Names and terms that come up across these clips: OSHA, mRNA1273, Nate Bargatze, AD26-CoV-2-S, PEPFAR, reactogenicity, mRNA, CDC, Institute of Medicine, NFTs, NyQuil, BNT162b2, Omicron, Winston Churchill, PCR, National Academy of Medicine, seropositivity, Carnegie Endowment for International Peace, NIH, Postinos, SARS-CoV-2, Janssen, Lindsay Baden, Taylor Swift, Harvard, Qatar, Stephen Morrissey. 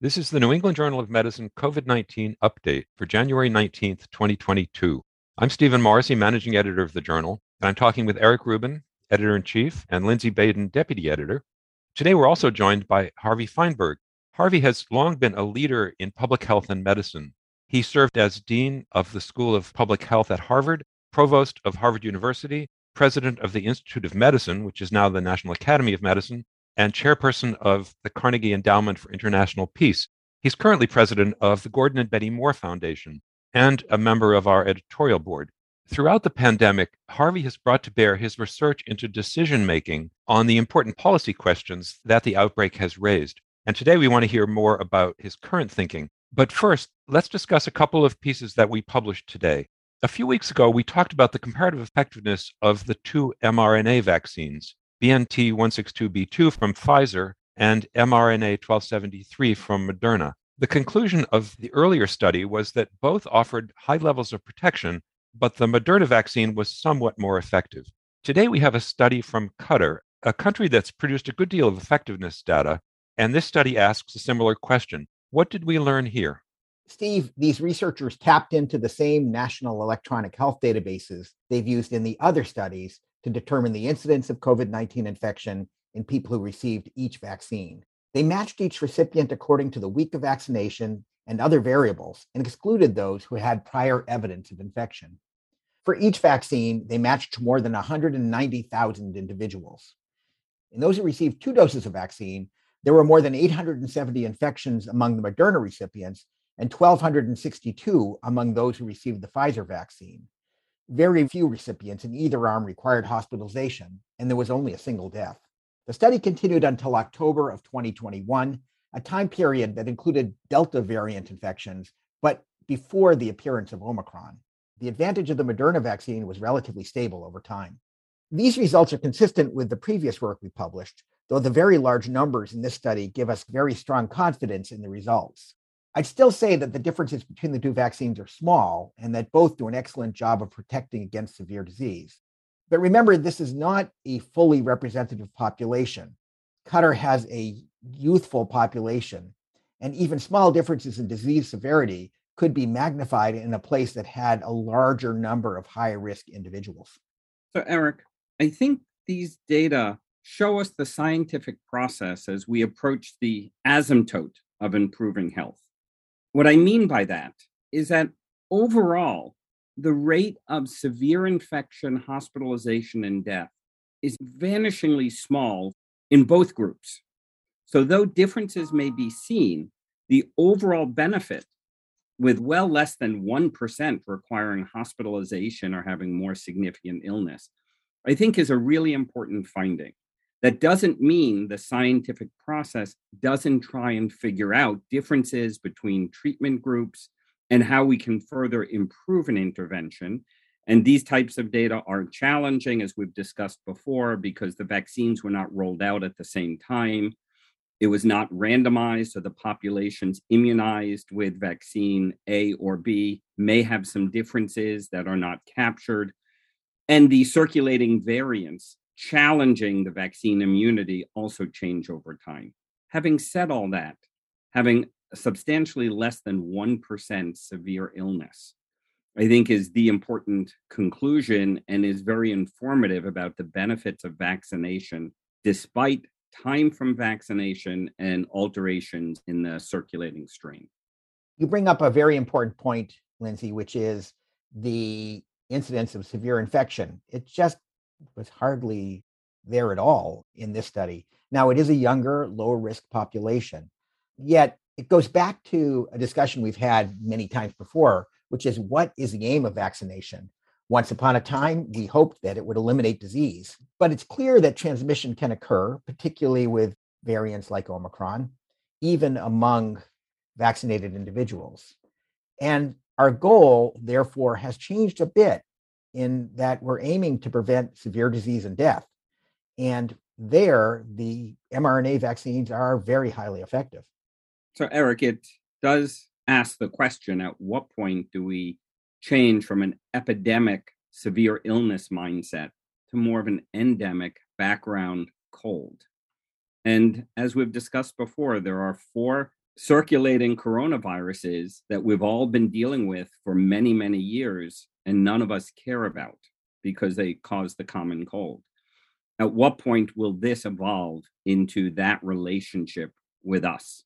This is the New England Journal of Medicine COVID-19 update for January 19th, 2022. I'm Stephen Morrissey, managing editor of the journal, and I'm talking with Eric Rubin, editor-in-chief, and Lindsay Baden, deputy editor. Today, we're also joined by Harvey Feinberg. Harvey has long been a leader in public health and medicine. He served as dean of the School of Public Health at Harvard, provost of Harvard University, president of the Institute of Medicine, which is now the National Academy of Medicine, and chairperson of the Carnegie Endowment for International Peace. He's currently president of the Gordon and Betty Moore Foundation and a member of our editorial board. Throughout the pandemic, Harvey has brought to bear his research into decision-making on the important policy questions that the outbreak has raised. And today we want to hear more about his current thinking. But first, let's discuss a couple of pieces that we published today. A few weeks ago, we talked about the comparative effectiveness of the two mRNA vaccines, BNT162b2 from Pfizer and mRNA1273 from Moderna. The conclusion of the earlier study was that both offered high levels of protection, but the Moderna vaccine was somewhat more effective. Today, we have a study from Qatar, a country that's produced a good deal of effectiveness data, and this study asks a similar question. What did we learn here? Steve, these researchers tapped into the same national electronic health databases they've used in the other studies to determine the incidence of COVID-19 infection in people who received each vaccine. They matched each recipient according to the week of vaccination and other variables and excluded those who had prior evidence of infection. For each vaccine, they matched more than 190,000 individuals. In those who received two doses of vaccine, there were more than 870 infections among the Moderna recipients and 1,262 among those who received the Pfizer vaccine. Very few recipients in either arm required hospitalization, and there was only a single death. The study continued until October of 2021, a time period that included Delta variant infections, but before the appearance of Omicron. The advantage of the Moderna vaccine was relatively stable over time. These results are consistent with the previous work we published, though the very large numbers in this study give us very strong confidence in the results. I'd still say that the differences between the two vaccines are small and that both do an excellent job of protecting against severe disease. But remember, this is not a fully representative population. Qatar has a youthful population, and even small differences in disease severity could be magnified in a place that had a larger number of high-risk individuals. So, Eric, I think these data show us the scientific process as we approach the asymptote of improving health. What I mean by that is that overall, the rate of severe infection, hospitalization, and death is vanishingly small in both groups. So though differences may be seen, the overall benefit, with well less than 1% requiring hospitalization or having more significant illness, I think is a really important finding. That doesn't mean the scientific process doesn't try and figure out differences between treatment groups and how we can further improve an intervention. And these types of data are challenging, as we've discussed before, because the vaccines were not rolled out at the same time. It was not randomized, so the populations immunized with vaccine A or B may have some differences that are not captured. And the circulating variants challenging the vaccine immunity also change over time. Having said all that, having substantially less than 1% severe illness, I think is the important conclusion and is very informative about the benefits of vaccination, despite time from vaccination and alterations in the circulating strain. You bring up a very important point, Lindsay, which is the incidence of severe infection. It just was hardly there at all in this study. Now, it is a younger, lower-risk population. Yet, it goes back to a discussion we've had many times before, which is what is the aim of vaccination? Once upon a time, we hoped that it would eliminate disease, but it's clear that transmission can occur, particularly with variants like Omicron, even among vaccinated individuals. And our goal, therefore, has changed a bit, in that we're aiming to prevent severe disease and death. And there, the mRNA vaccines are very highly effective. So, Eric, it does ask the question, at what point do we change from an epidemic severe illness mindset to more of an endemic background cold? And as we've discussed before, there are four circulating coronaviruses that we've all been dealing with for many, many years, and none of us care about because they cause the common cold. At what point will this evolve into that relationship with us?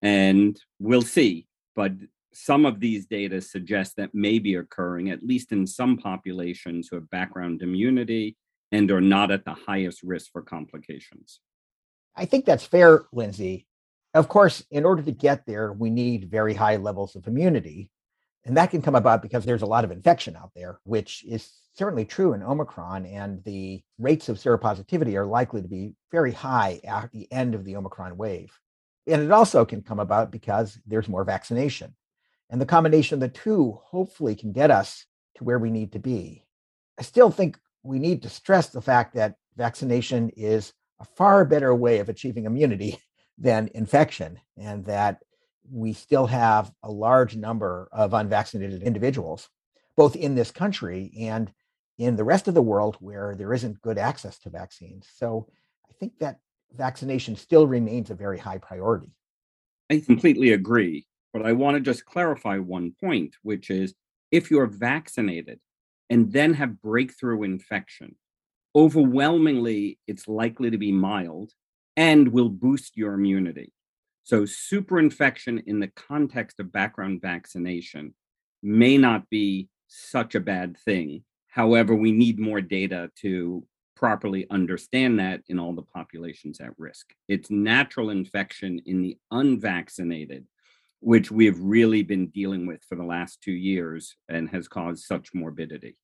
And we'll see. But some of these data suggest that may be occurring, at least in some populations who have background immunity and are not at the highest risk for complications. I think that's fair, Lindsay. Of course, in order to get there, we need very high levels of immunity. And that can come about because there's a lot of infection out there, which is certainly true in Omicron. And the rates of seropositivity are likely to be very high at the end of the Omicron wave. And it also can come about because there's more vaccination. And the combination of the two hopefully can get us to where we need to be. I still think we need to stress the fact that vaccination is a far better way of achieving immunity than infection, and that we still have a large number of unvaccinated individuals, both in this country and in the rest of the world where there isn't good access to vaccines. So I think that vaccination still remains a very high priority. I completely agree, but I want to just clarify one point, which is if you're vaccinated and then have breakthrough infection, overwhelmingly, it's likely to be mild and will boost your immunity. So superinfection in the context of background vaccination may not be such a bad thing. However, we need more data to properly understand that in all the populations at risk. It's natural infection in the unvaccinated, which we've really been dealing with for the last 2 years and has caused such morbidity.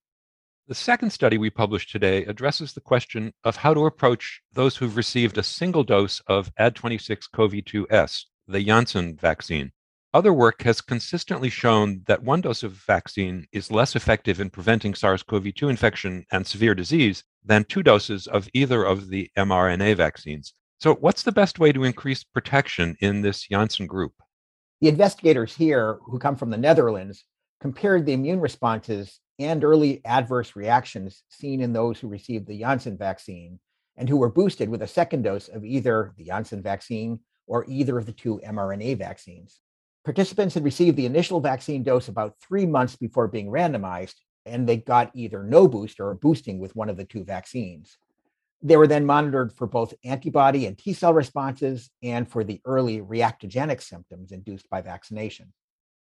The second study we published today addresses the question of how to approach those who've received a single dose of AD26-CoV-2-S, the Janssen vaccine. Other work has consistently shown that one dose of vaccine is less effective in preventing SARS-CoV-2 infection and severe disease than two doses of either of the mRNA vaccines. So what's the best way to increase protection in this Janssen group? The investigators here, who come from the Netherlands, compared the immune responses and early adverse reactions seen in those who received the Janssen vaccine and who were boosted with a second dose of either the Janssen vaccine or either of the two mRNA vaccines. Participants had received the initial vaccine dose about 3 months before being randomized, and they got either no booster or boosting with one of the two vaccines. They were then monitored for both antibody and T cell responses and for the early reactogenic symptoms induced by vaccination.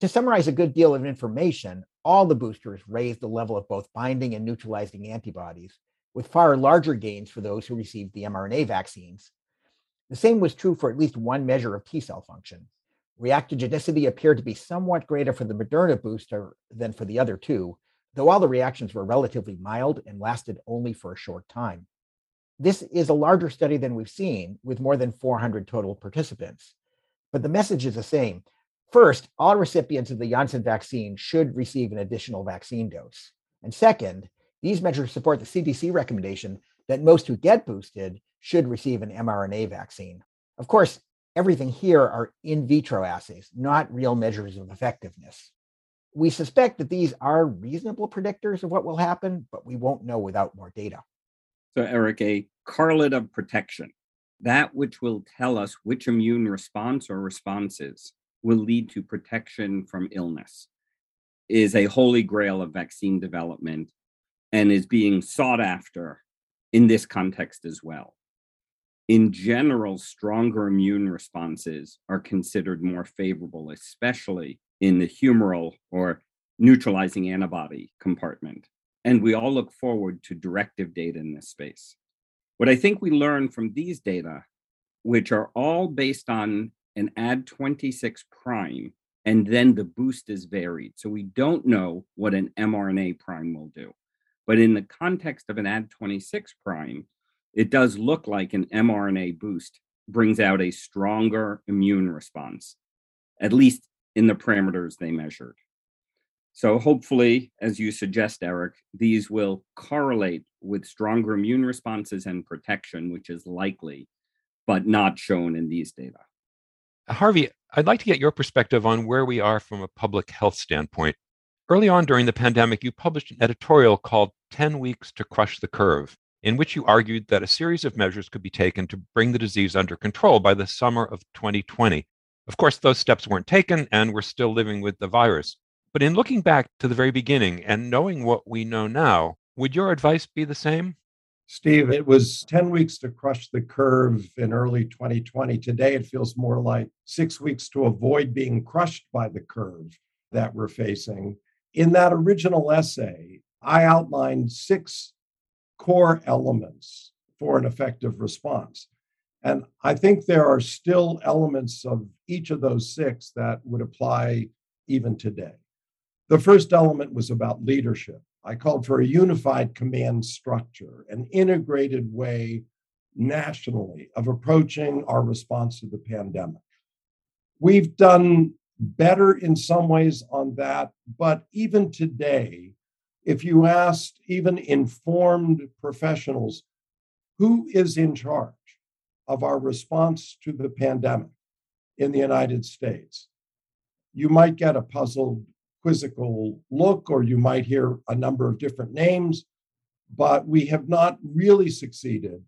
To summarize a good deal of information, all the boosters raised the level of both binding and neutralizing antibodies, with far larger gains for those who received the mRNA vaccines. The same was true for at least one measure of T cell function. Reactogenicity appeared to be somewhat greater for the Moderna booster than for the other two, though all the reactions were relatively mild and lasted only for a short time. This is a larger study than we've seen, with more than 400 total participants. But the message is the same. First, all recipients of the Janssen vaccine should receive an additional vaccine dose. And second, these measures support the CDC recommendation that most who get boosted should receive an mRNA vaccine. Of course, everything here are in vitro assays, not real measures of effectiveness. We suspect that these are reasonable predictors of what will happen, but we won't know without more data. So, Eric, a correlate of protection, that which will tell us which immune response or responses will lead to protection from illness, is a holy grail of vaccine development and is being sought after in this context as well. In general, stronger immune responses are considered more favorable, especially in the humoral or neutralizing antibody compartment. And we all look forward to directive data in this space. What I think we learn from these data, which are all based on an AD26 prime, and then the boost is varied. So we don't know what an mRNA prime will do. But in the context of an AD26 prime, it does look like an mRNA boost brings out a stronger immune response, at least in the parameters they measured. So hopefully, as you suggest, Eric, these will correlate with stronger immune responses and protection, which is likely, but not shown in these data. Harvey, I'd like to get your perspective on where we are from a public health standpoint. Early on during the pandemic, you published an editorial called 10 Weeks to Crush the Curve, in which you argued that a series of measures could be taken to bring the disease under control by the summer of 2020. Of course, those steps weren't taken, and we're still living with the virus. But in looking back to the very beginning and knowing what we know now, would your advice be the same? Steve, it was 10 weeks to crush the curve in early 2020. Today, it feels more like 6 weeks to avoid being crushed by the curve that we're facing. In that original essay, I outlined 6 core elements for an effective response. And I think there are still elements of each of those 6 that would apply even today. The first element was about leadership. I called for a unified command structure, an integrated way nationally of approaching our response to the pandemic. We've done better in some ways on that, but even today, if you asked even informed professionals, who is in charge of our response to the pandemic in the United States, you might get a puzzled, quizzical look, or you might hear a number of different names, but we have not really succeeded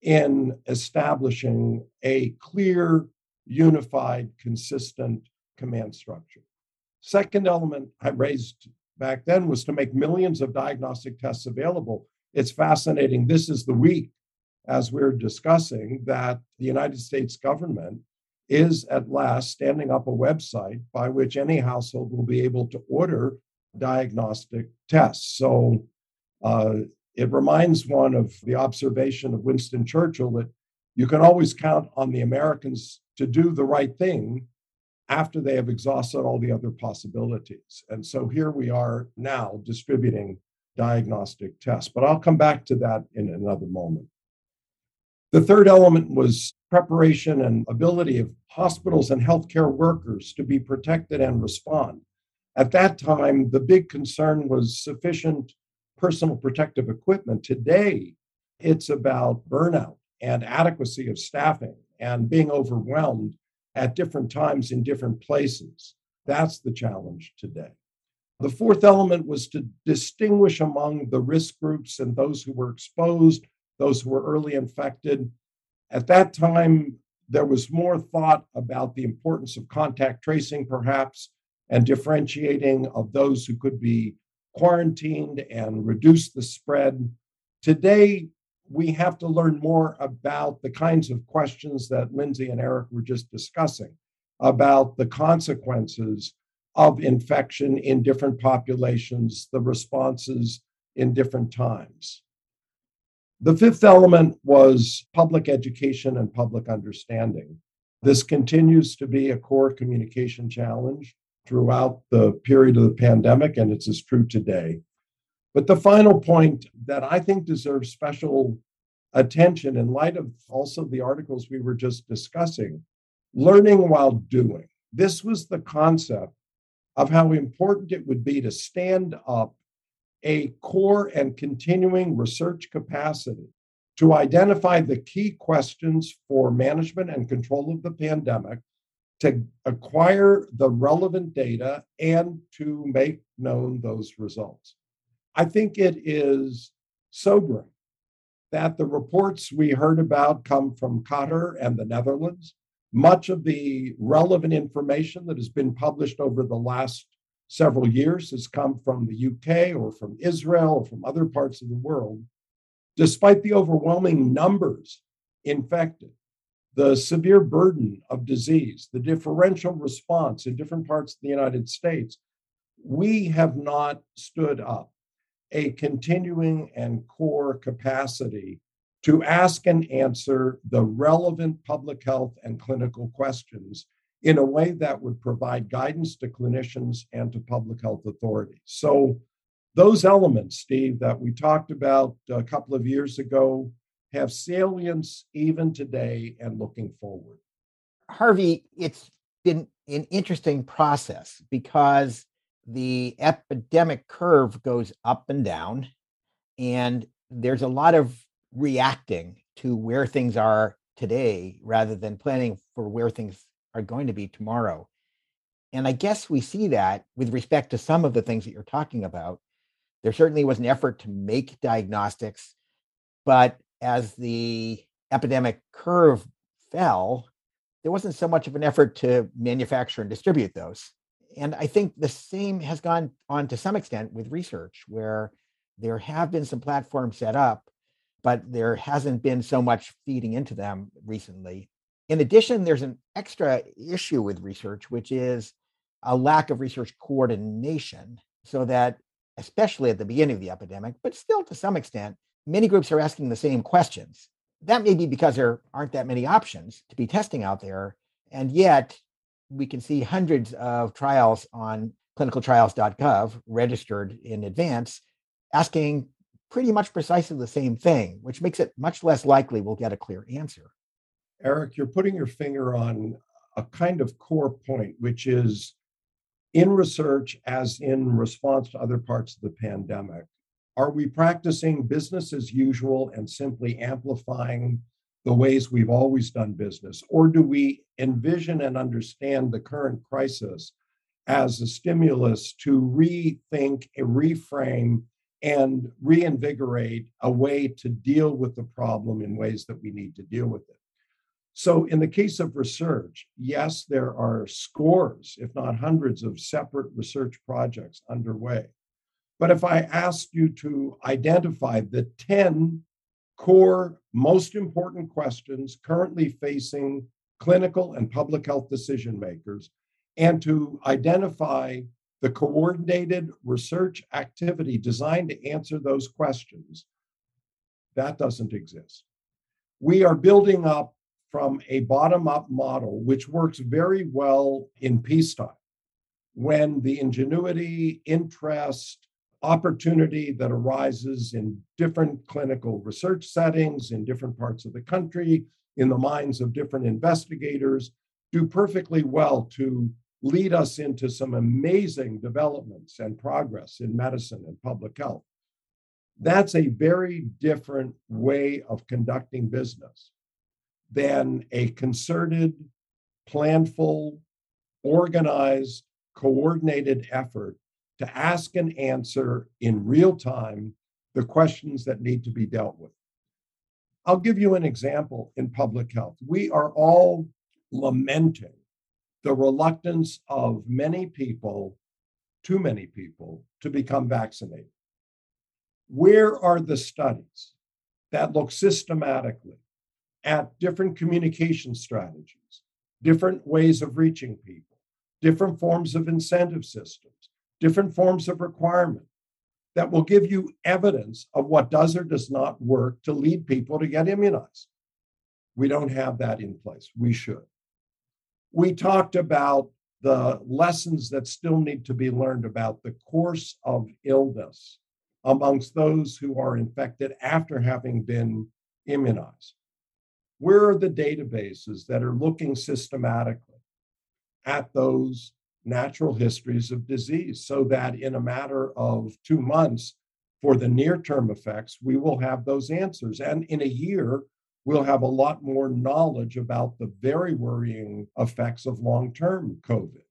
in establishing a clear, unified, consistent command structure. Second element I raised back then was to make millions of diagnostic tests available. It's fascinating. This is the week, as we're discussing, that the United States government is at last standing up a website by which any household will be able to order diagnostic tests. So it reminds one of the observation of Winston Churchill that you can always count on the Americans to do the right thing after they have exhausted all the other possibilities. And so here we are now distributing diagnostic tests. But I'll come back to that in another moment. The third element was preparation and ability of hospitals and healthcare workers to be protected and respond. At that time, the big concern was sufficient personal protective equipment. Today, it's about burnout and adequacy of staffing and being overwhelmed at different times in different places. That's the challenge today. The fourth element was to distinguish among the risk groups and those who were exposed, those who were early infected. At that time, there was more thought about the importance of contact tracing, perhaps, and differentiating of those who could be quarantined and reduce the spread. Today, we have to learn more about the kinds of questions that Lindsay and Eric were just discussing, about the consequences of infection in different populations, the responses in different times. The fifth element was public education and public understanding. This continues to be a core communication challenge throughout the period of the pandemic, and it's as true today. But the final point that I think deserves special attention in light of also the articles we were just discussing, learning while doing. This was the concept of how important it would be to stand up a core and continuing research capacity to identify the key questions for management and control of the pandemic, to acquire the relevant data, and to make known those results. I think it is sobering that the reports we heard about come from Qatar and the Netherlands. Much of the relevant information that has been published over the last several years has come from the UK or from Israel or from other parts of the world. Despite the overwhelming numbers infected, the severe burden of disease, the differential response in different parts of the United States, we have not stood up a continuing and core capacity to ask and answer the relevant public health and clinical questions in a way that would provide guidance to clinicians and to public health authorities. So those elements, Steve, that we talked about a couple of years ago have salience even today and looking forward. Harvey, it's been an interesting process because the epidemic curve goes up and down, and there's a lot of reacting to where things are today rather than planning for where things are going to be tomorrow. And I guess we see that with respect to some of the things that you're talking about. There certainly was an effort to make diagnostics, but as the epidemic curve fell, there wasn't so much of an effort to manufacture and distribute those. And I think the same has gone on to some extent with research, where there have been some platforms set up, but there hasn't been so much feeding into them recently. In addition, there's an extra issue with research, which is a lack of research coordination, so that, especially at the beginning of the epidemic, but still to some extent, many groups are asking the same questions. That may be because there aren't that many options to be testing out there, and yet we can see hundreds of trials on clinicaltrials.gov registered in advance, asking pretty much precisely the same thing, which makes it much less likely we'll get a clear answer. Eric, you're putting your finger on a kind of core point, which is in research, as in response to other parts of the pandemic, are we practicing business as usual and simply amplifying the ways we've always done business? Or do we envision and understand the current crisis as a stimulus to rethink, reframe, and reinvigorate a way to deal with the problem in ways that we need to deal with it? So in the case of research, yes, there are scores, if not hundreds, of separate research projects underway. But if I asked you to identify the 10 core, most important questions currently facing clinical and public health decision makers, and to identify the coordinated research activity designed to answer those questions, that doesn't exist. We are building up from a bottom-up model, which works very well in peacetime, when the ingenuity, interest, opportunity that arises in different clinical research settings, in different parts of the country, in the minds of different investigators, do perfectly well to lead us into some amazing developments and progress in medicine and public health. That's a very different way of conducting business than a concerted, planful, organized, coordinated effort to ask and answer in real time the questions that need to be dealt with. I'll give you an example in public health. We are all lamenting the reluctance of many people, too many people, to become vaccinated. Where are the studies that look systematically at different communication strategies, different ways of reaching people, different forms of incentive systems, different forms of requirement that will give you evidence of what does or does not work to lead people to get immunized? We don't have that in place. We should. We talked about the lessons that still need to be learned about the course of illness amongst those who are infected after having been immunized. Where are the databases that are looking systematically at those natural histories of disease so that in a matter of 2 months, for the near-term effects, we will have those answers? And in a year, we'll have a lot more knowledge about the very worrying effects of long-term COVID.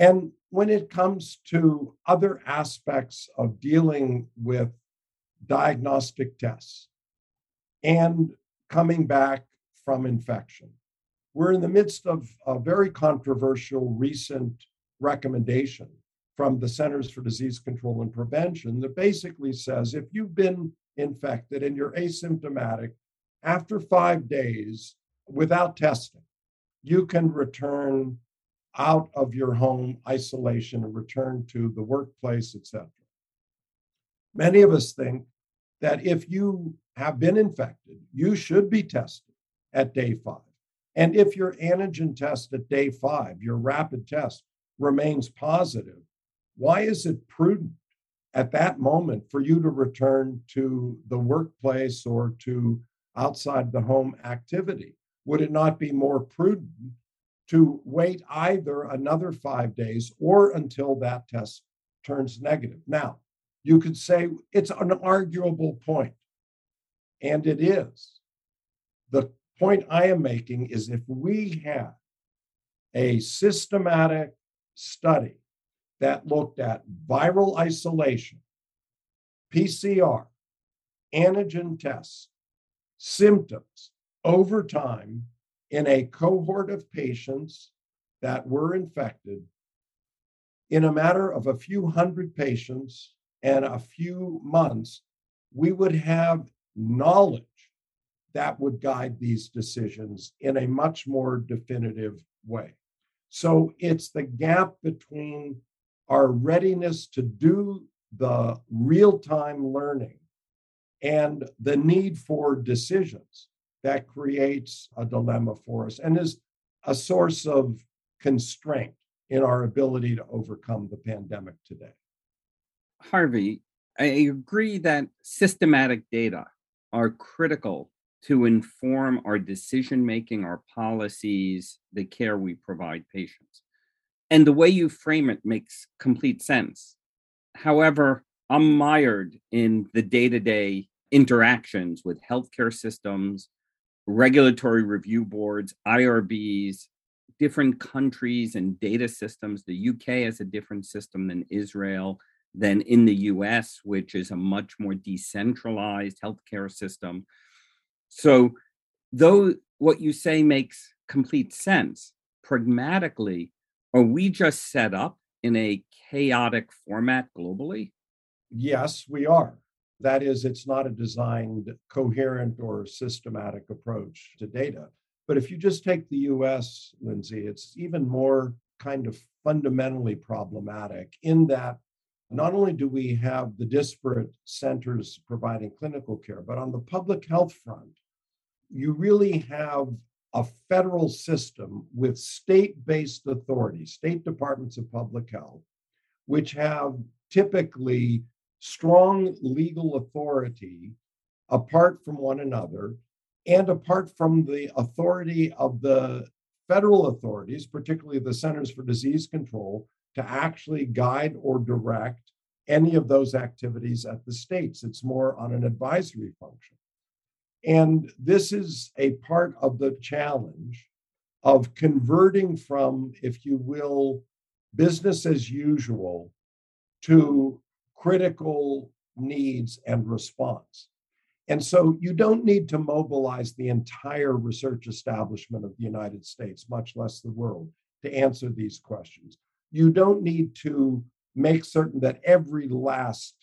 And when it comes to other aspects of dealing with diagnostic tests and coming back from infection, we're in the midst of a very controversial recent recommendation from the Centers for Disease Control and Prevention that basically says if you've been infected and you're asymptomatic, after 5 days without testing, you can return out of your home isolation and return to the workplace, etc. Many of us think that if you have been infected, you should be tested at day 5. And if your antigen test at day 5, your rapid test, remains positive, why is it prudent at that moment for you to return to the workplace or to outside the home activity? Would it not be more prudent to wait either another 5 days or until that test turns negative? Now, you could say it's an arguable point. And it is. The point I am making is if we had a systematic study that looked at viral isolation, PCR, antigen tests, symptoms over time, in a cohort of patients that were infected, in a matter of a few hundred patients and a few months, we would have knowledge that would guide these decisions in a much more definitive way. So it's the gap between our readiness to do the real-time learning and the need for decisions that creates a dilemma for us and is a source of constraint in our ability to overcome the pandemic today. Harvey, I agree that systematic data are critical to inform our decision-making, our policies, the care we provide patients. And the way you frame it makes complete sense. However, I'm mired in the day-to-day interactions with healthcare systems, regulatory review boards, IRBs, different countries and data systems. The UK has a different system than Israel, than in the US, which is a much more decentralized healthcare system. So though what you say makes complete sense, pragmatically, are we just set up in a chaotic format globally? Yes, we are. That is, it's not a designed, coherent, or systematic approach to data. But if you just take the US, Lindsay, it's even more kind of fundamentally problematic in that not only do we have the disparate centers providing clinical care, but on the public health front, you really have a federal system with state-based authorities, state departments of public health, which have typically strong legal authority apart from one another and apart from the authority of the federal authorities, particularly the Centers for Disease Control, to actually guide or direct any of those activities at the states. It's more on an advisory function. And this is a part of the challenge of converting from, if you will, business as usual to critical needs and response. And so you don't need to mobilize the entire research establishment of the United States, much less the world, to answer these questions. You don't need to make certain that every last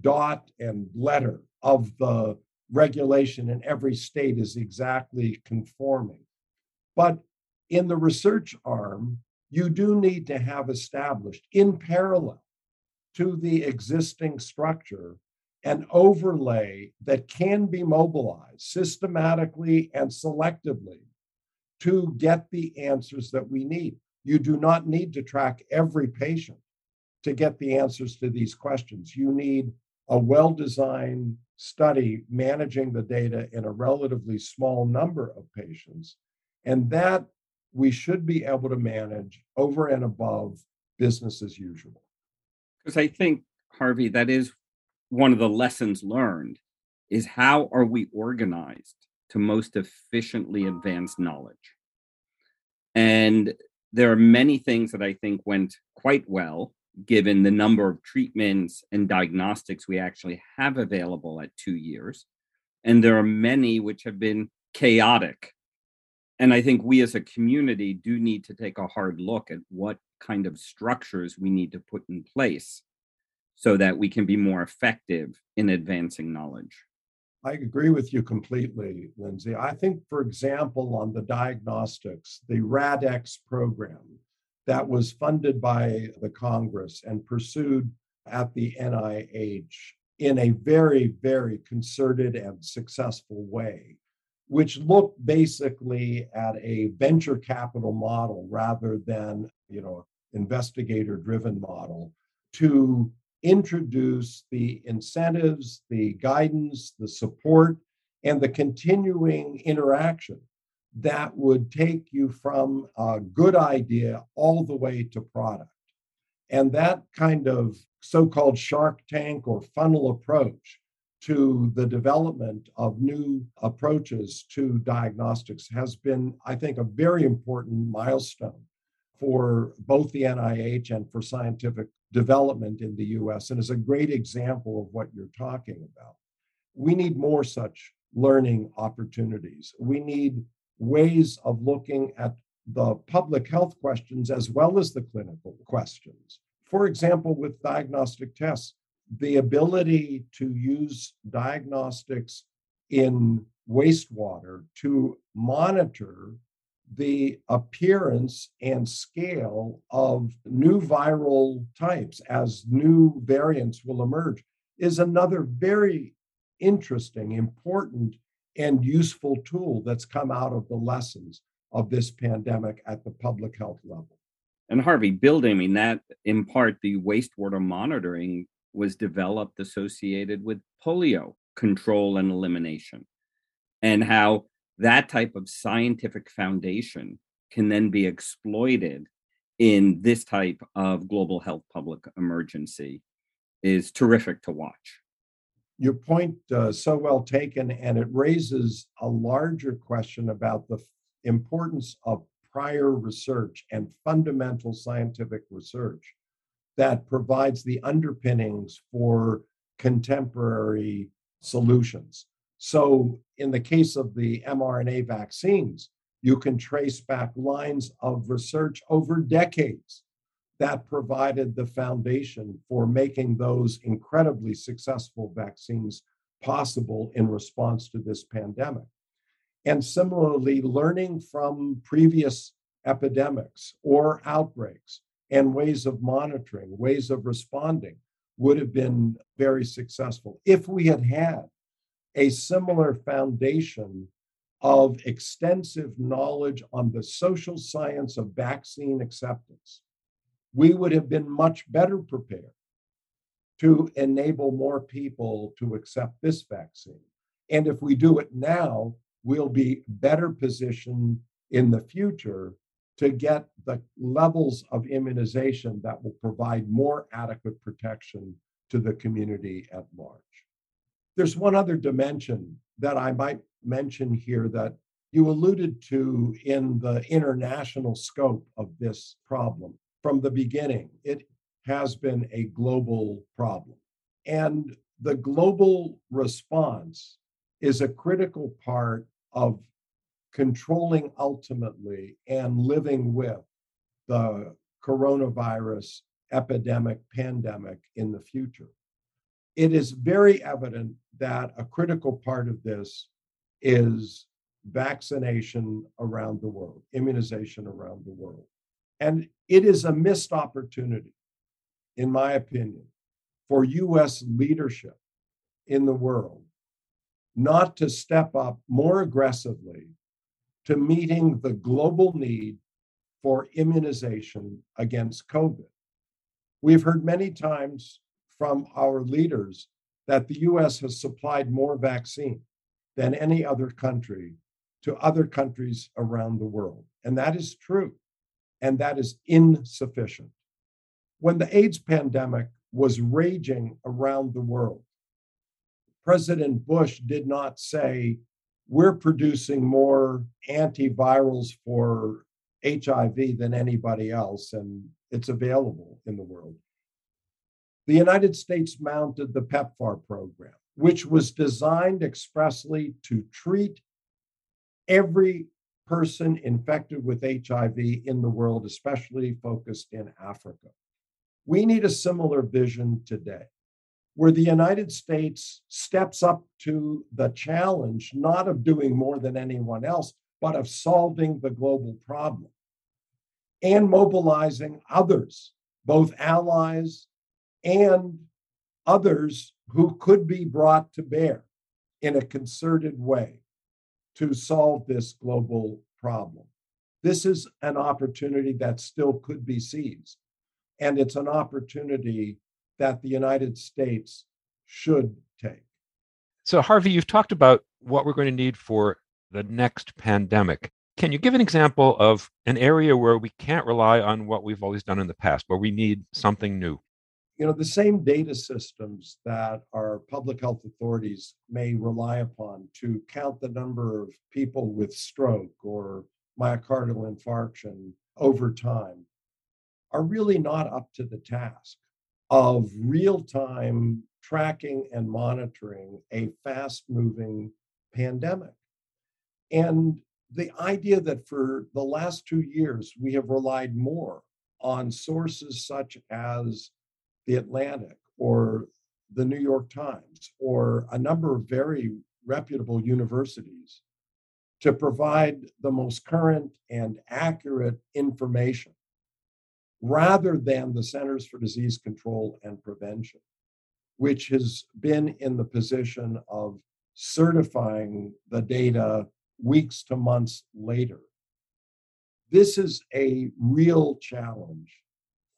dot and letter of the regulation in every state is exactly conforming. But in the research arm, you do need to have established in parallel to the existing structure an overlay that can be mobilized systematically and selectively to get the answers that we need. You do not need to track every patient to get the answers to these questions. You need a well-designed study managing the data in a relatively small number of patients, and that we should be able to manage over and above business as usual. Because I think, Harvey, that is one of the lessons learned, is how are we organized to most efficiently advance knowledge? And there are many things that I think went quite well, given the number of treatments and diagnostics we actually have available at 2 years. And there are many which have been chaotic. And I think we as a community do need to take a hard look at what kind of structures we need to put in place so that we can be more effective in advancing knowledge. I agree with you completely, Lindsay. I think, for example, on the diagnostics, the RADx program that was funded by the Congress and pursued at the NIH in a very, very concerted and successful way, which looked basically at a venture capital model rather than, investigator-driven model to introduce the incentives, the guidance, the support, and the continuing interaction that would take you from a good idea all the way to product. And that kind of so-called Shark Tank or funnel approach to the development of new approaches to diagnostics has been, I think, a very important milestone for both the NIH and for scientific development in the US, and is a great example of what you're talking about. We need more such learning opportunities. We need ways of looking at the public health questions as well as the clinical questions. For example, with diagnostic tests, the ability to use diagnostics in wastewater to monitor the appearance and scale of new viral types as new variants will emerge is another very interesting, important, and useful tool that's come out of the lessons of this pandemic at the public health level. And Harvey, building, I mean, that in part, the wastewater monitoring was developed associated with polio control and elimination, and how that type of scientific foundation can then be exploited in this type of global health public emergency is terrific to watch. Your point so well taken, and it raises a larger question about the importance of prior research and fundamental scientific research that provides the underpinnings for contemporary solutions. So in the case of the mRNA vaccines, you can trace back lines of research over decades that provided the foundation for making those incredibly successful vaccines possible in response to this pandemic. And similarly, learning from previous epidemics or outbreaks and ways of monitoring, ways of responding would have been very successful if we had had a similar foundation of extensive knowledge on the social science of vaccine acceptance. We would have been much better prepared to enable more people to accept this vaccine. And if we do it now, we'll be better positioned in the future to get the levels of immunization that will provide more adequate protection to the community at large. There's one other dimension that I might mention here that you alluded to in the international scope of this problem. From the beginning, it has been a global problem. And the global response is a critical part of controlling ultimately and living with the coronavirus epidemic, pandemic in the future. It is very evident that a critical part of this is vaccination around the world, immunization around the world. And it is a missed opportunity, in my opinion, for U.S. leadership in the world not to step up more aggressively to meeting the global need for immunization against COVID. We've heard many times from our leaders that the U.S. has supplied more vaccine than any other country to other countries around the world. And that is true. And that is insufficient. When the AIDS pandemic was raging around the world, President Bush did not say, we're producing more antivirals for HIV than anybody else, and it's available in the world. The United States mounted the PEPFAR program, which was designed expressly to treat every person infected with HIV in the world, especially focused in Africa. We need a similar vision today, where the United States steps up to the challenge, not of doing more than anyone else, but of solving the global problem and mobilizing others, both allies and others who could be brought to bear in a concerted way to solve this global problem. This is an opportunity that still could be seized. And it's an opportunity that the United States should take. So, Harvey, you've talked about what we're going to need for the next pandemic. Can you give an example of an area where we can't rely on what we've always done in the past, where we need something new? You know, the same data systems that our public health authorities may rely upon to count the number of people with stroke or myocardial infarction over time are really not up to the task of real-time tracking and monitoring a fast-moving pandemic. And the idea that for the last 2 years, we have relied more on sources such as The Atlantic or The New York Times or a number of very reputable universities to provide the most current and accurate information rather than the Centers for Disease Control and Prevention, which has been in the position of certifying the data weeks to months later. This is a real challenge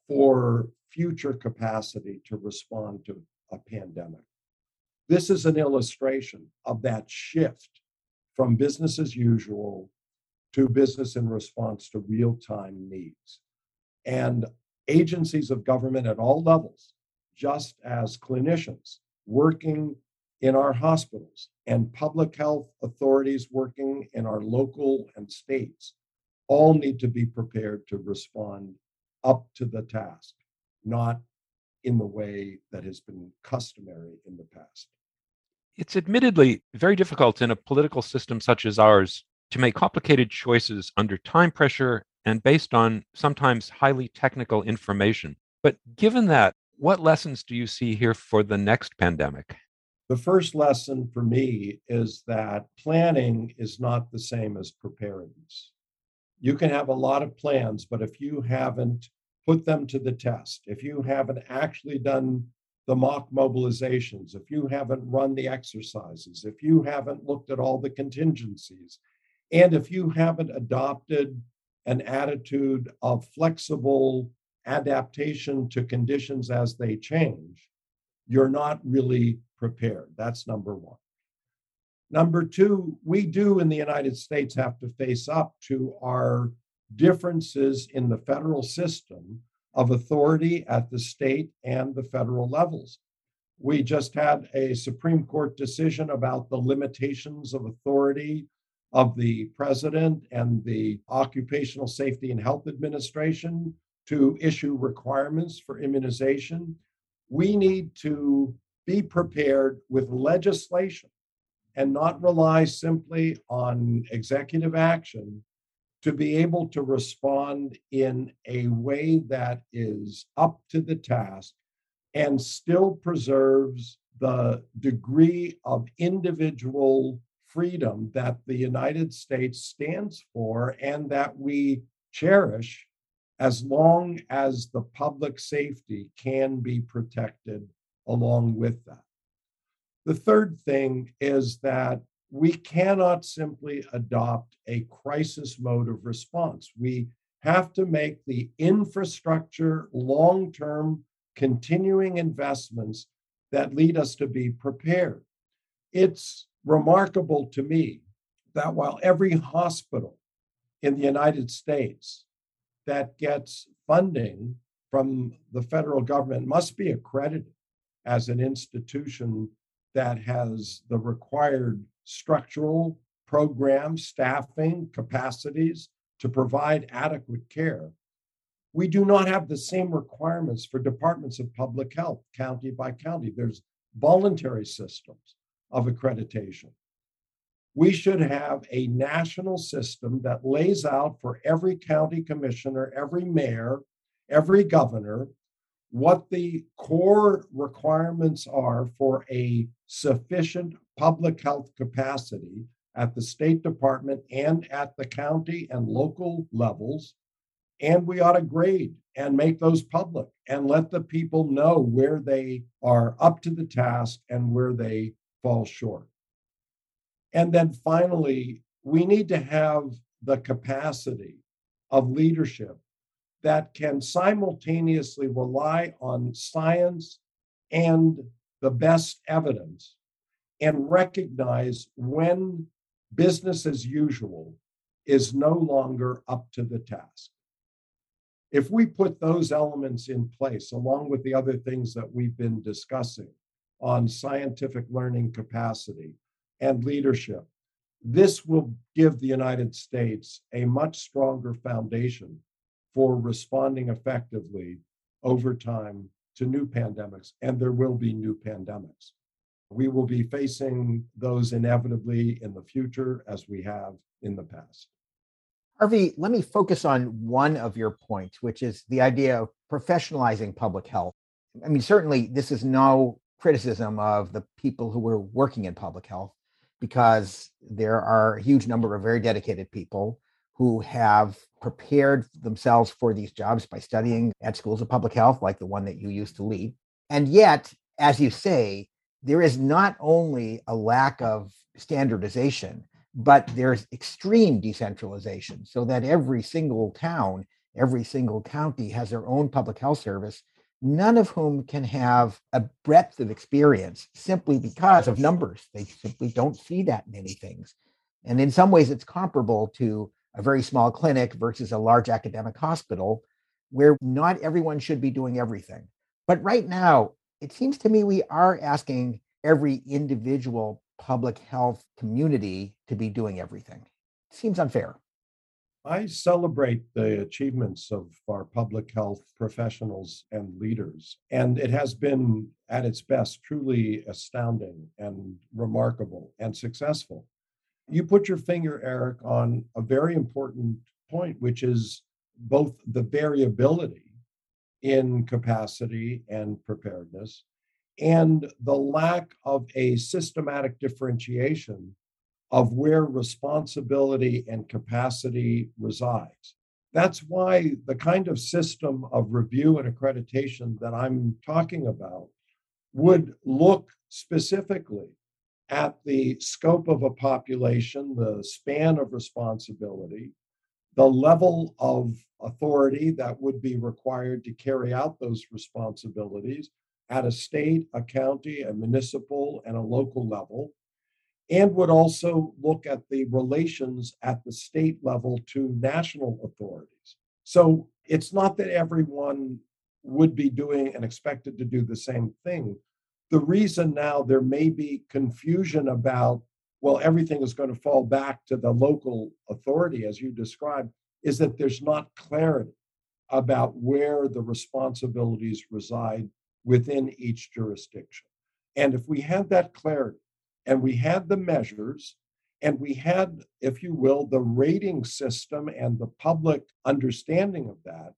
for future capacity to respond to a pandemic. This is an illustration of that shift from business as usual to business in response to real-time needs. And agencies of government at all levels, just as clinicians working in our hospitals and public health authorities working in our local and states, all need to be prepared to respond up to the task, not in the way that has been customary in the past. It's admittedly very difficult in a political system such as ours to make complicated choices under time pressure and based on sometimes highly technical information. But given that, what lessons do you see here for the next pandemic? The first lesson for me is that planning is not the same as preparedness. You can have a lot of plans, but if you haven't put them to the test, if you haven't actually done the mock mobilizations, if you haven't run the exercises, if you haven't looked at all the contingencies, and if you haven't adopted an attitude of flexible adaptation to conditions as they change, you're not really prepared. That's number one. Number two, we do in the United States have to face up to our differences in the federal system of authority at the state and the federal levels. We just had a Supreme Court decision about the limitations of authority of the president and the Occupational Safety and Health Administration to issue requirements for immunization. We need to be prepared with legislation and not rely simply on executive action to be able to respond in a way that is up to the task and still preserves the degree of individual freedom that the United States stands for and that we cherish as long as the public safety can be protected along with that. The third thing is that we cannot simply adopt a crisis mode of response. We have to make the infrastructure, long-term, continuing investments that lead us to be prepared. It's remarkable to me that while every hospital in the United States that gets funding from the federal government must be accredited as an institution that has the required structural programs, staffing, capacities to provide adequate care. We do not have the same requirements for departments of public health, county by county. There's voluntary systems of accreditation. We should have a national system that lays out for every county commissioner, every mayor, every governor, what the core requirements are for a sufficient public health capacity at the State Department and at the county and local levels. And we ought to grade and make those public and let the people know where they are up to the task and where they fall short. And then finally, we need to have the capacity of leadership that can simultaneously rely on science and the best evidence and recognize when business as usual is no longer up to the task. If we put those elements in place, along with the other things that we've been discussing on scientific learning capacity and leadership, this will give the United States a much stronger foundation for responding effectively over time to new pandemics, and there will be new pandemics. We will be facing those inevitably in the future as we have in the past. Harvey, let me focus on one of your points, which is the idea of professionalizing public health. I mean, certainly this is no criticism of the people who were working in public health, because there are a huge number of very dedicated people who have prepared themselves for these jobs by studying at schools of public health, like the one that you used to lead. And yet, as you say, there is not only a lack of standardization, but there's extreme decentralization, so that every single town, every single county has their own public health service, none of whom can have a breadth of experience simply because of numbers. They simply don't see that many things. And in some ways, it's comparable to a very small clinic versus a large academic hospital, where not everyone should be doing everything. But right now, it seems to me we are asking every individual public health community to be doing everything. It seems unfair. I celebrate the achievements of our public health professionals and leaders, and it has been at its best truly astounding and remarkable and successful. You put your finger, Eric, on a very important point, which is both the variability in capacity and preparedness and the lack of a systematic differentiation of where responsibility and capacity resides. That's why the kind of system of review and accreditation that I'm talking about would look specifically at the scope of a population, the span of responsibility, the level of authority that would be required to carry out those responsibilities at a state, a county, a municipal, and a local level, and would also look at the relations at the state level to national authorities. So it's not that everyone would be doing and expected to do the same thing. The reason now there may be confusion about, well, everything is going to fall back to the local authority, as you described, is that there's not clarity about where the responsibilities reside within each jurisdiction. And if we had that clarity, and we had the measures, and we had, if you will, the rating system and the public understanding of that,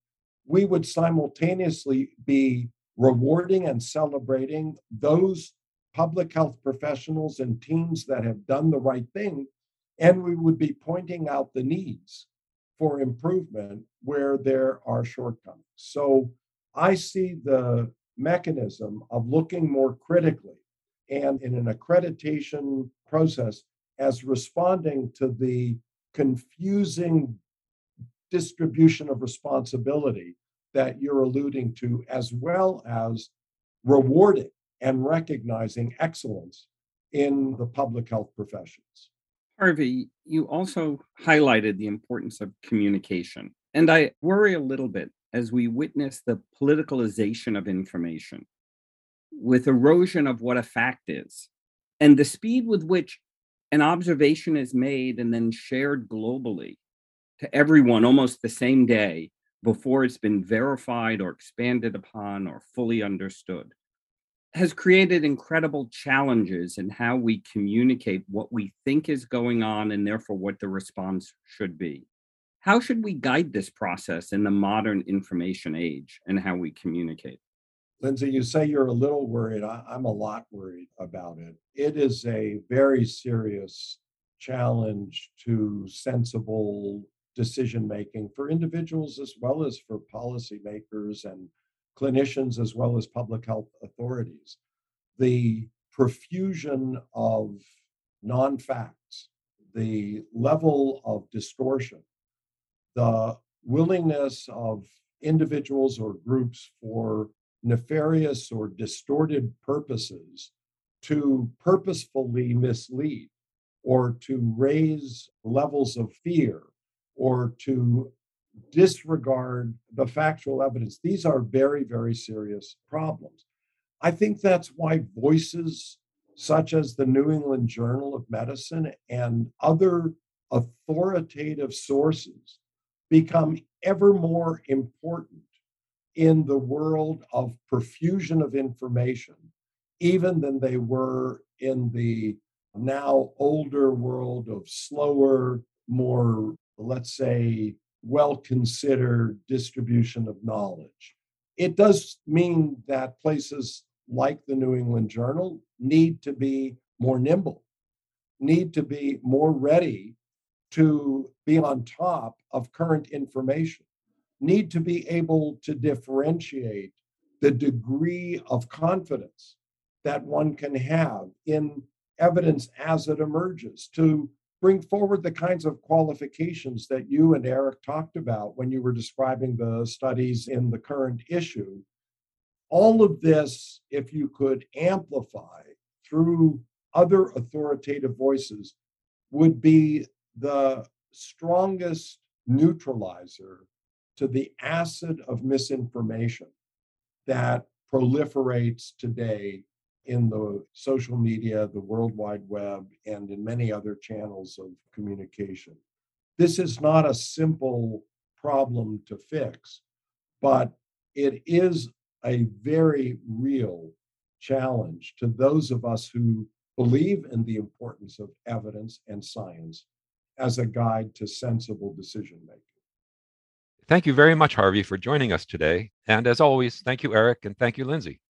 we would simultaneously be rewarding and celebrating those public health professionals and teams that have done the right thing, and we would be pointing out the needs for improvement where there are shortcomings. So I see the mechanism of looking more critically and in an accreditation process as responding to the confusing distribution of responsibility that you're alluding to, as well as rewarding and recognizing excellence in the public health professions. Harvey, you also highlighted the importance of communication. And I worry a little bit as we witness the politicalization of information with erosion of what a fact is and the speed with which an observation is made and then shared globally to everyone almost the same day before it's been verified or expanded upon or fully understood, has created incredible challenges in how we communicate what we think is going on and therefore what the response should be. How should we guide this process in the modern information age and how we communicate? Lindsay, you say you're a little worried. I'm a lot worried about it. It is a very serious challenge to sensible decision-making for individuals as well as for policymakers and clinicians as well as public health authorities. The profusion of non-facts, the level of distortion, the willingness of individuals or groups for nefarious or distorted purposes to purposefully mislead or to raise levels of fear or to disregard the factual evidence. These are very, very serious problems. I think that's why voices such as the New England Journal of Medicine and other authoritative sources become ever more important in the world of profusion of information, even than they were in the now older world of slower, more, let's say, well-considered distribution of knowledge. It does mean that places like the New England Journal need to be more nimble, need to be more ready to be on top of current information, need to be able to differentiate the degree of confidence that one can have in evidence as it emerges, to bring forward the kinds of qualifications that you and Eric talked about when you were describing the studies in the current issue. All of this, if you could amplify through other authoritative voices, would be the strongest neutralizer to the acid of misinformation that proliferates today in the social media, the World Wide Web, and in many other channels of communication. This is not a simple problem to fix, but it is a very real challenge to those of us who believe in the importance of evidence and science as a guide to sensible decision-making. Thank you very much, Harvey, for joining us today. And as always, thank you, Eric, and thank you, Lindsay.